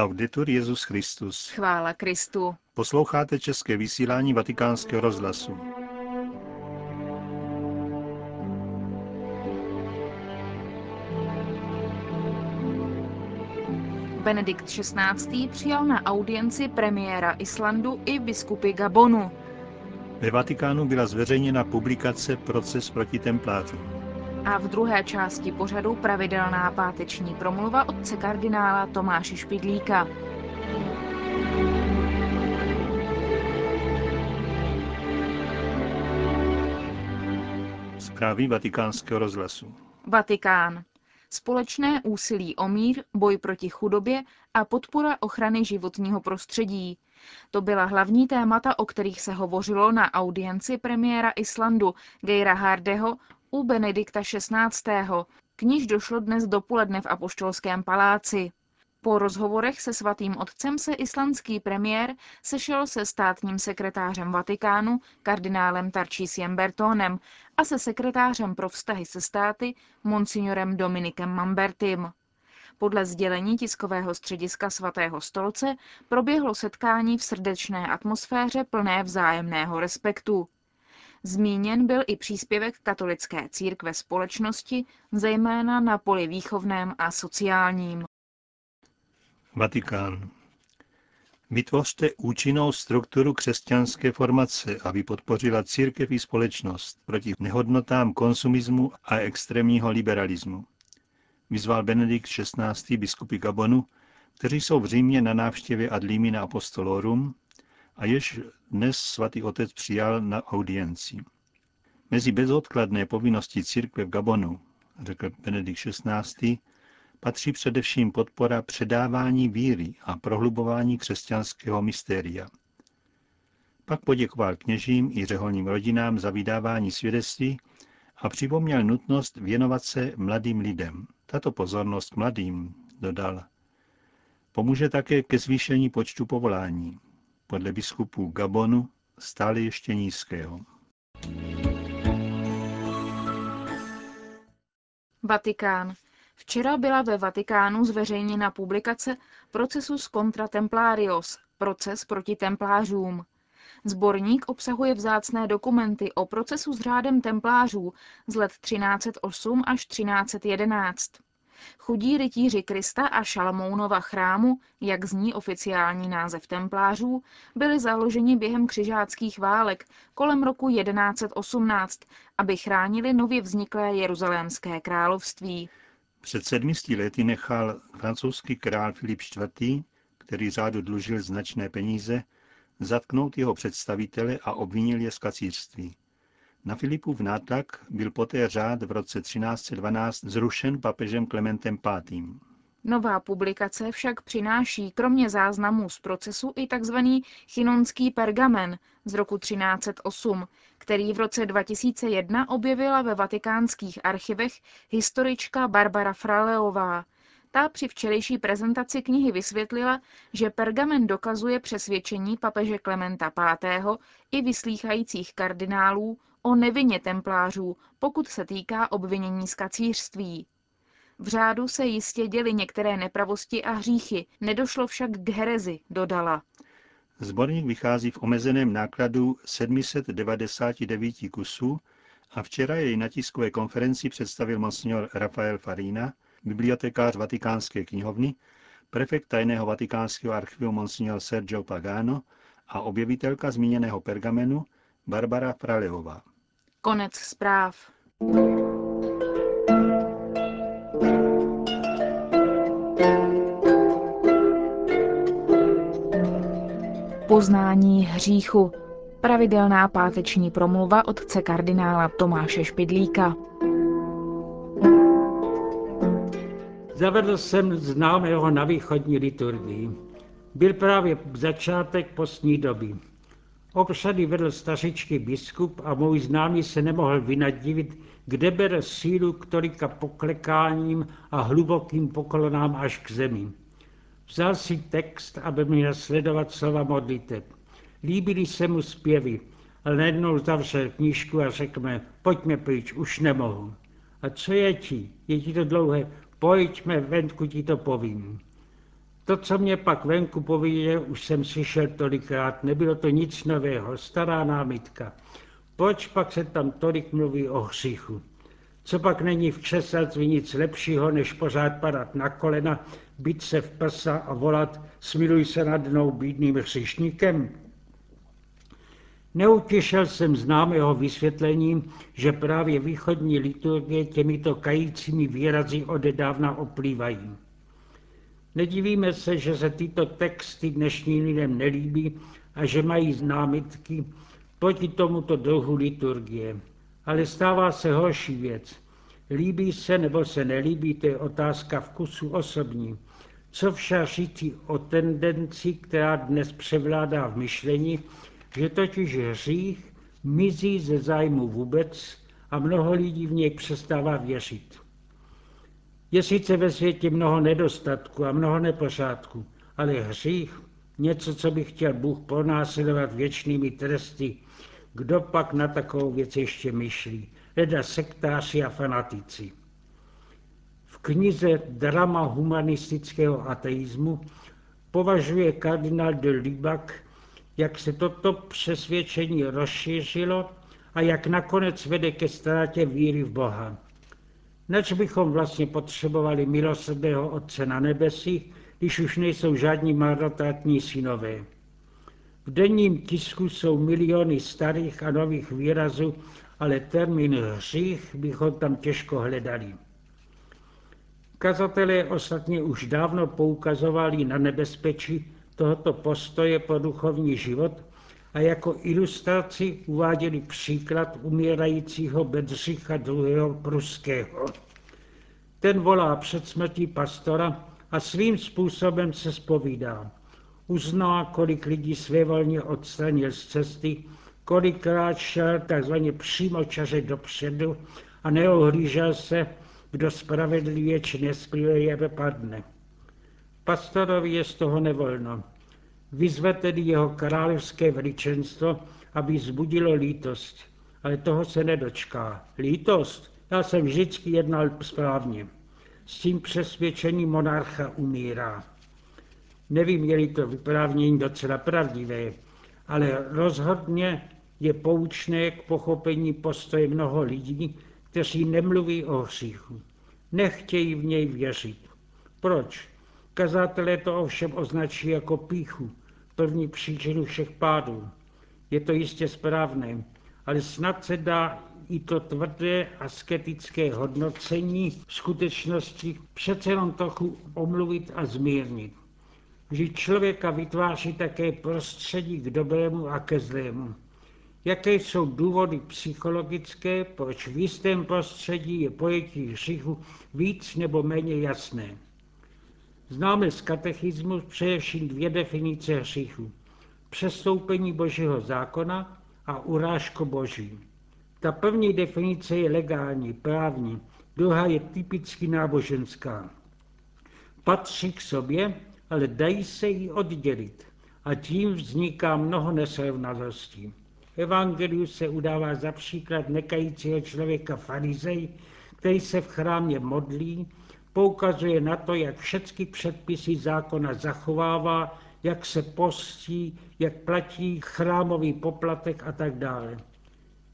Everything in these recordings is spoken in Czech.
Laudetur Jesus Christus. Chvála Kristu. Posloucháte české vysílání Vatikánského rozhlasu. Benedikt XVI. Přijal na audienci premiéra Islandu i biskupy Gabonu. Ve Vatikánu byla zveřejněna publikace Proces proti Templářům. A v druhé části pořadu pravidelná páteční promluva otce kardinála Tomáše Špidlíka. Zprávy Vatikánského rozhlasu. Vatikán. Společné úsilí o mír, boj proti chudobě a podpora ochrany životního prostředí. To byla hlavní témata, o kterých se hovořilo na audienci premiéra Islandu Geira Hardeho u Benedikta XVI., k níž došlo dnes dopoledne v Apoštolském paláci. Po rozhovorech se svatým otcem se islandský premiér sešel se státním sekretářem Vatikánu, kardinálem Tarcísiem Bertonem, a se sekretářem pro vztahy se státy, monsignorem Dominikem Mambertim. Podle sdělení tiskového střediska Svatého stolce proběhlo setkání v srdečné atmosféře plné vzájemného respektu. Zmíněn byl i příspěvek katolické církve společnosti, zejména na poli výchovném a sociálním. Vatikán. Vytvořte účinnou strukturu křesťanské formace, aby podpořila církev i společnost proti nehodnotám konsumismu a extrémního liberalismu. Vyzval Benedikt XVI. Biskupy Gabonu, kteří jsou v Římě na návštěvě ad limina apostolorum, a jež dnes svatý otec přijal na audienci. Mezi bezodkladné povinnosti církve v Gabonu, řekl Benedikt XVI., patří především podpora předávání víry a prohlubování křesťanského mystéria. Pak poděkoval kněžím i řeholním rodinám za vydávání svědectví a připomněl nutnost věnovat se mladým lidem. Tato pozornost mladým, dodal, pomůže také ke zvýšení počtu povolání. Podle biskupů Gabonu stále ještě nízkého. Vatikán. Včera byla ve Vatikánu zveřejněna publikace Processus contra templarios, proces proti templářům. Sborník obsahuje vzácné dokumenty o procesu s řádem templářů z let 1308 až 1311. Chudí rytíři Krista a Šalamounova chrámu, jak zní oficiální název templářů, byli založeni během křižáckých válek kolem roku 1118, aby chránili nově vzniklé jeruzalémské království. Před 70 lety nechal francouzský král Filip IV., který řádu dlužil značné peníze, zatknout jeho představitele a obvinil je z kacířství. Na Filipův nátlak byl poté řád v roce 1312 zrušen papežem Klementem V. Nová publikace však přináší kromě záznamů z procesu i tzv. Chinonský pergamen z roku 1308, který v roce 2001 objevila ve vatikánských archivech historička Barbara Fralejová. Ta při včerejší prezentaci knihy vysvětlila, že pergamen dokazuje přesvědčení papeže Klementa V. i vyslýchajících kardinálů o nevině templářů, pokud se týká obvinění z kacířství. V řádu se jistě děly některé nepravosti a hříchy, nedošlo však k herezi, dodala. Sborník vychází v omezeném nákladu 799 kusů a včera jej na tiskové konferenci představil monsignor Rafael Farina, bibliotekář Vatikánské knihovny, prefekt tajného Vatikánského archivu monsignor Sergio Pagano a objevitelka zmíněného pergamenu Barbara Fralejová. Konec zpráv. Poznání hříchu. Pravidelná páteční promluva otce kardinála Tomáše Špidlíka. Zavedl jsem známého na východní liturgii. Byl právě začátek postní doby. Obřady vedl stařičký biskup a můj známý se nemohl vynadivit, kde bere sílu k tolika poklekáním a hlubokým poklonám až k zemi. Vzal si text, aby měl sledovat slova modliteb. Líbily se mu zpěvy, ale najednou zavřel knížku a řekl, pojďme pryč, už nemohu. A co je ti? Je ti to dlouhé? Pojďme ven, ti to povím. To, co mě pak venku povídě, už jsem slyšel tolikrát, nebylo to nic nového, stará námitka. Proč pak se tam tolik mluví o hříchu? Co pak není v křesťanství nic lepšího, než pořád padat na kolena, bít se v prsa a volat smiluj se nad mnou bídným hříšníkem? Neutěšil jsem známého vysvětlením, že právě východní liturgie těmito kajícími výrazy odedávna oplývají. Nedivíme se, že se tyto texty dnešním lidem nelíbí a že mají námitky proti tomuto druhu liturgie. Ale stává se horší věc. Líbí se nebo se nelíbí, to je otázka vkusu osobní. Co však říci o tendenci, která dnes převládá v myšlení, že totiž hřích mizí ze zájmu vůbec a mnoho lidí v něj přestává věřit. Je sice ve světě mnoho nedostatků a mnoho nepořádků, ale hřích, něco, co by chtěl Bůh pronásledovat věčnými tresty, kdo pak na takovou věc ještě myšlí? Leda sektáři a fanatici. V knize Drama humanistického ateismu považuje kardinál de Lubac, jak se toto přesvědčení rozšířilo a jak nakonec vede ke ztrátě víry v Boha. Nač bychom vlastně potřebovali milosrdného Otce na nebesích, když už nejsou žádní marnotratní synové. V denním tisku jsou miliony starých a nových výrazů, ale termín hřích bychom tam těžko hledali. Kazatelé ostatně už dávno poukazovali na nebezpečí tohoto postoje pro duchovní život a jako ilustraci uváděli příklad umírajícího Bedřicha II. Pruského. Ten volá před smrtí pastora a svým způsobem se zpovídá. Uzná, kolik lidí svévolně odstranil z cesty, kolikrát šel takzvaně přímočaře dopředu a neohlížel se, kdo spravedlivě či nespravedlivě padne. Pastorovi je z toho nevolno. Vyzve tedy jeho královské veličenstvo, aby zbudilo lítost, ale toho se nedočká. Lítost? Já jsem vždycky jednal správně. S tím přesvědčením monarcha umírá. Nevím, je-li to vyprávění docela pravdivé, ale rozhodně je poučné k pochopení postoje mnoho lidí, kteří nemluví o hříchu. Nechtějí v něj věřit. Proč? Kazatelé to ovšem označí jako pýchu, první příčinu všech pádů. Je to jistě správné, ale snad se dá i to tvrdé asketické hodnocení skutečnosti přece jenom trochu omluvit a zmírnit. Že člověka vytváří také prostředí k dobrému a ke zlému. Jaké jsou důvody psychologické, proč v jistém prostředí je pojetí hříchu víc nebo méně jasné? Známe z katechismu především dvě definice hříchu. Přestoupení Božího zákona a urážku Boží. Ta první definice je legální, právní, druhá je typicky náboženská. Patří k sobě, ale dají se ji oddělit a tím vzniká mnoho nesrovnalostí. Evangeliu se udává za příklad nekajícího člověka farizej, který se v chrámě modlí, poukazuje na to, jak všechny předpisy zákona zachovává, jak se postí, jak platí chrámový poplatek a tak dále.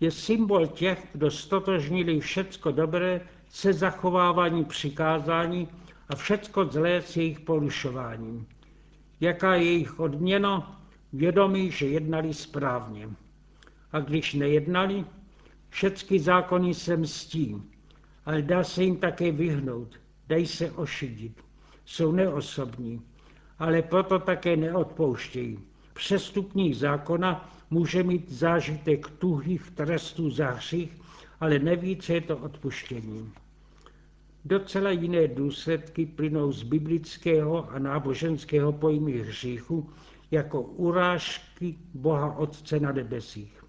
Je symbol těch, kdo stotožnili všecko dobré se zachováváním přikázání a všecko zlé s jejich porušováním. Jaká je jejich odměna? Vědomí, že jednali správně. A když nejednali, všechny zákony se mstí, ale dá se jim také vyhnout, dají se ošidit. Jsou neosobní, ale proto také neodpouštějí. Přestupník zákona může mít zážitek tuhých trestů za hřích, ale neví, co je to odpuštění. Docela jiné důsledky plynou z biblického a náboženského pojmu hříchu jako urážky Boha Otce na nebesích.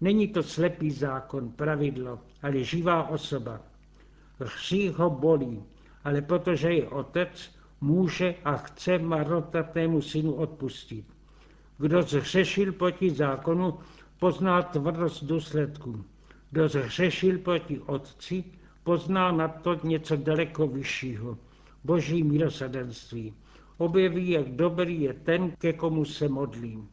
Není to slepý zákon, pravidlo, ale živá osoba. Hřích ho bolí, ale protože je otec, může a chce marnotratnému synu odpustit. Kdo zhřešil proti zákonu, pozná tvrdost důsledků. Kdo zhřešil proti otci, pozná na to něco daleko vyššího, Boží milosrdenství. objeví, jak dobrý je ten, ke komu se modlím.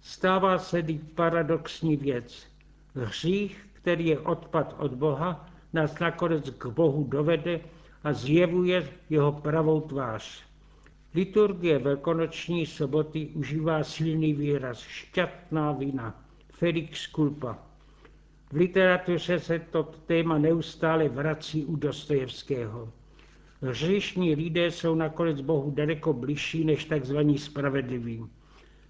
Stává se teď paradoxní věc. Hřích, který je odpad od Boha, nás nakonec k Bohu dovede a zjevuje jeho pravou tvář. Liturgie velkonoční soboty užívá silný výraz šťatná vina, felix culpa. V literatuře se to téma neustále vrací u Dostojevského. Hříšní lidé jsou nakonec Bohu daleko bližší než tzv. Spravedliví.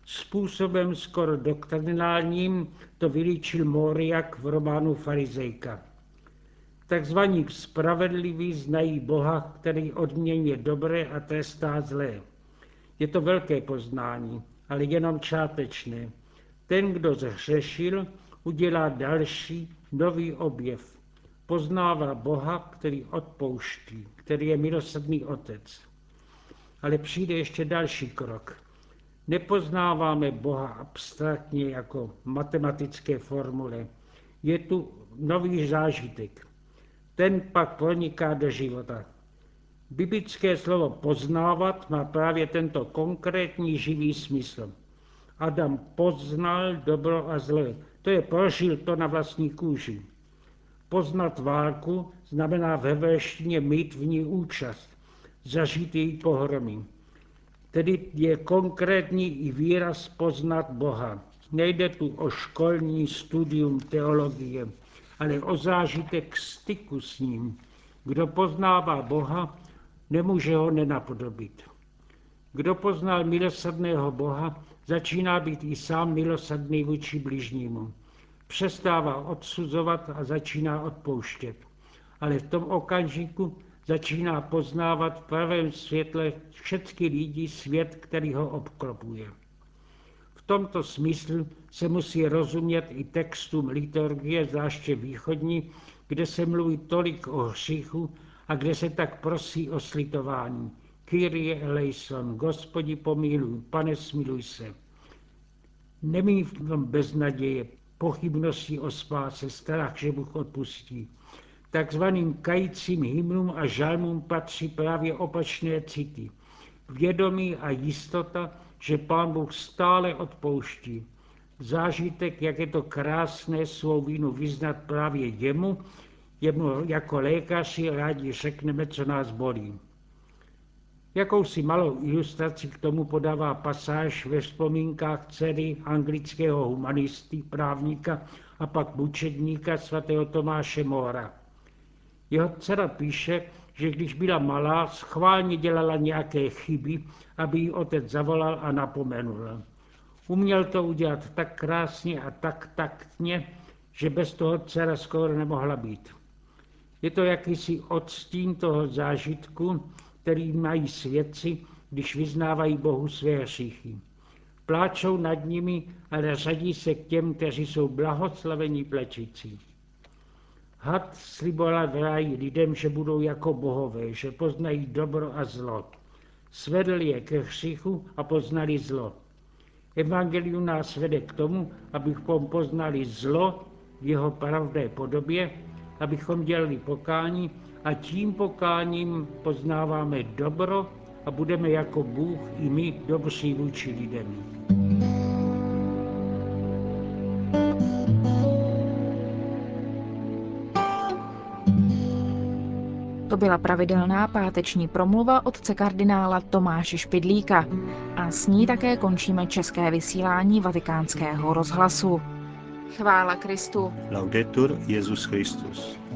Způsobem skoro doktrinálním to vylíčil Moriak v románu Farizejka. Takzvaní spravedliví znají Boha, který odměňuje dobré a trestá zlé. Je to velké poznání, ale jenom částečné. Ten, kdo zhřešil, udělá další, nový objev. Poznává Boha, který odpouští, který je milosrdný otec. Ale přijde ještě další krok. Nepoznáváme Boha abstraktně jako matematické formule. Je tu nový zážitek. Ten pak proniká do života. Biblické slovo poznávat má právě tento konkrétní živý smysl. Adam poznal dobro a zlo. To je prožil to na vlastní kůži. Poznat válku znamená v hebrejštině mít v ní účast, zažít její pohromy. Tedy je konkrétní i výraz poznat Boha. Nejde tu o školní studium teologie, ale o zážitek styku s ním. Kdo poznává Boha, nemůže ho nenapodobit. Kdo poznal milosrdného Boha, začíná být i sám milosrdný vůči bližnímu. Přestává odsuzovat a začíná odpouštět. Ale v tom okamžiku začíná poznávat v pravém světle všechny lidi svět, který ho obklopuje. V tomto smyslu se musí rozumět i textům liturgie, zvláště východní, kde se mluví tolik o hříchu a kde se tak prosí o slitování. Kyrie eleison, Gospodi pomíluj, Pane smiluj se. Nemí v tom beznaděje, pochybnosti o spáse, strach, že Bůh odpustí. Takzvaným kajícím hymnům a žalmům patří právě opačné city. Vědomí a jistota, že Pán Bůh stále odpouští. Zážitek, jak je to krásné svou vínu vyznat právě jemu jako lékaři rádi řekneme, co nás bolí. Jakousi malou ilustraci k tomu podává pasáž ve vzpomínkách dcery anglického humanisty, právníka a pak mučedníka sv. Tomáše Mora. Jeho dcera píše, že když byla malá, schválně dělala nějaké chyby, aby ji otec zavolal a napomenul. Uměl to udělat tak krásně a tak taktně, že bez toho dcera skoro nemohla být. Je to jakýsi odstín toho zážitku, který mají svědci, když vyznávají Bohu své hříchy. Pláčou nad nimi, ale řadí se k těm, kteří jsou blahoslavení plačící. Had sliboval v ráji lidem, že budou jako bohové, že poznají dobro a zlo. Svedl je ke hříchu a poznali zlo. Evangelium nás vede k tomu, abychom poznali zlo v jeho pravdé podobě, abychom dělali pokání a tím pokáním poznáváme dobro a budeme jako Bůh i my dobří vůči lidem. To byla pravidelná páteční promluva otce kardinála Tomáše Špidlíka a s ní také končíme české vysílání Vatikánského rozhlasu. Chvála Kristu. Laudetur Jesus Christus.